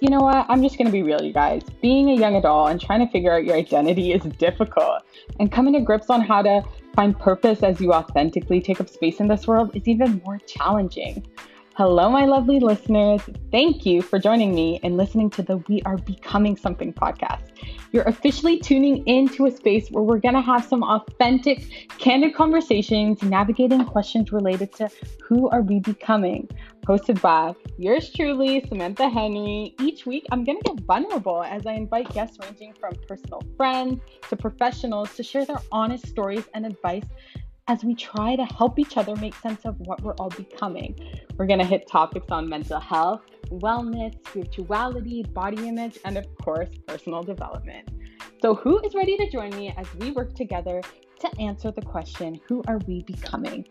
You know what? I'm just going to be real, you guys. Being a young adult and trying to figure out your identity is difficult. And coming to grips on how to find purpose as you authentically take up space in this world is even more challenging. Hello, my lovely listeners. Thank you for joining me and listening to the We Are Becoming Something podcast. You're officially tuning into a space where we're going to have some authentic, candid conversations, navigating questions related to who are we becoming? Hosted by yours truly, Samantha Henry. Each week, I'm going to get vulnerable as I invite guests ranging from personal friends to professionals to share their honest stories and advice as we try to help each other make sense of what we're all becoming. We're going to hit topics on mental health, wellness, spirituality, body image, and of course, personal development. So who is ready to join me as we work together to answer the question, who are we becoming?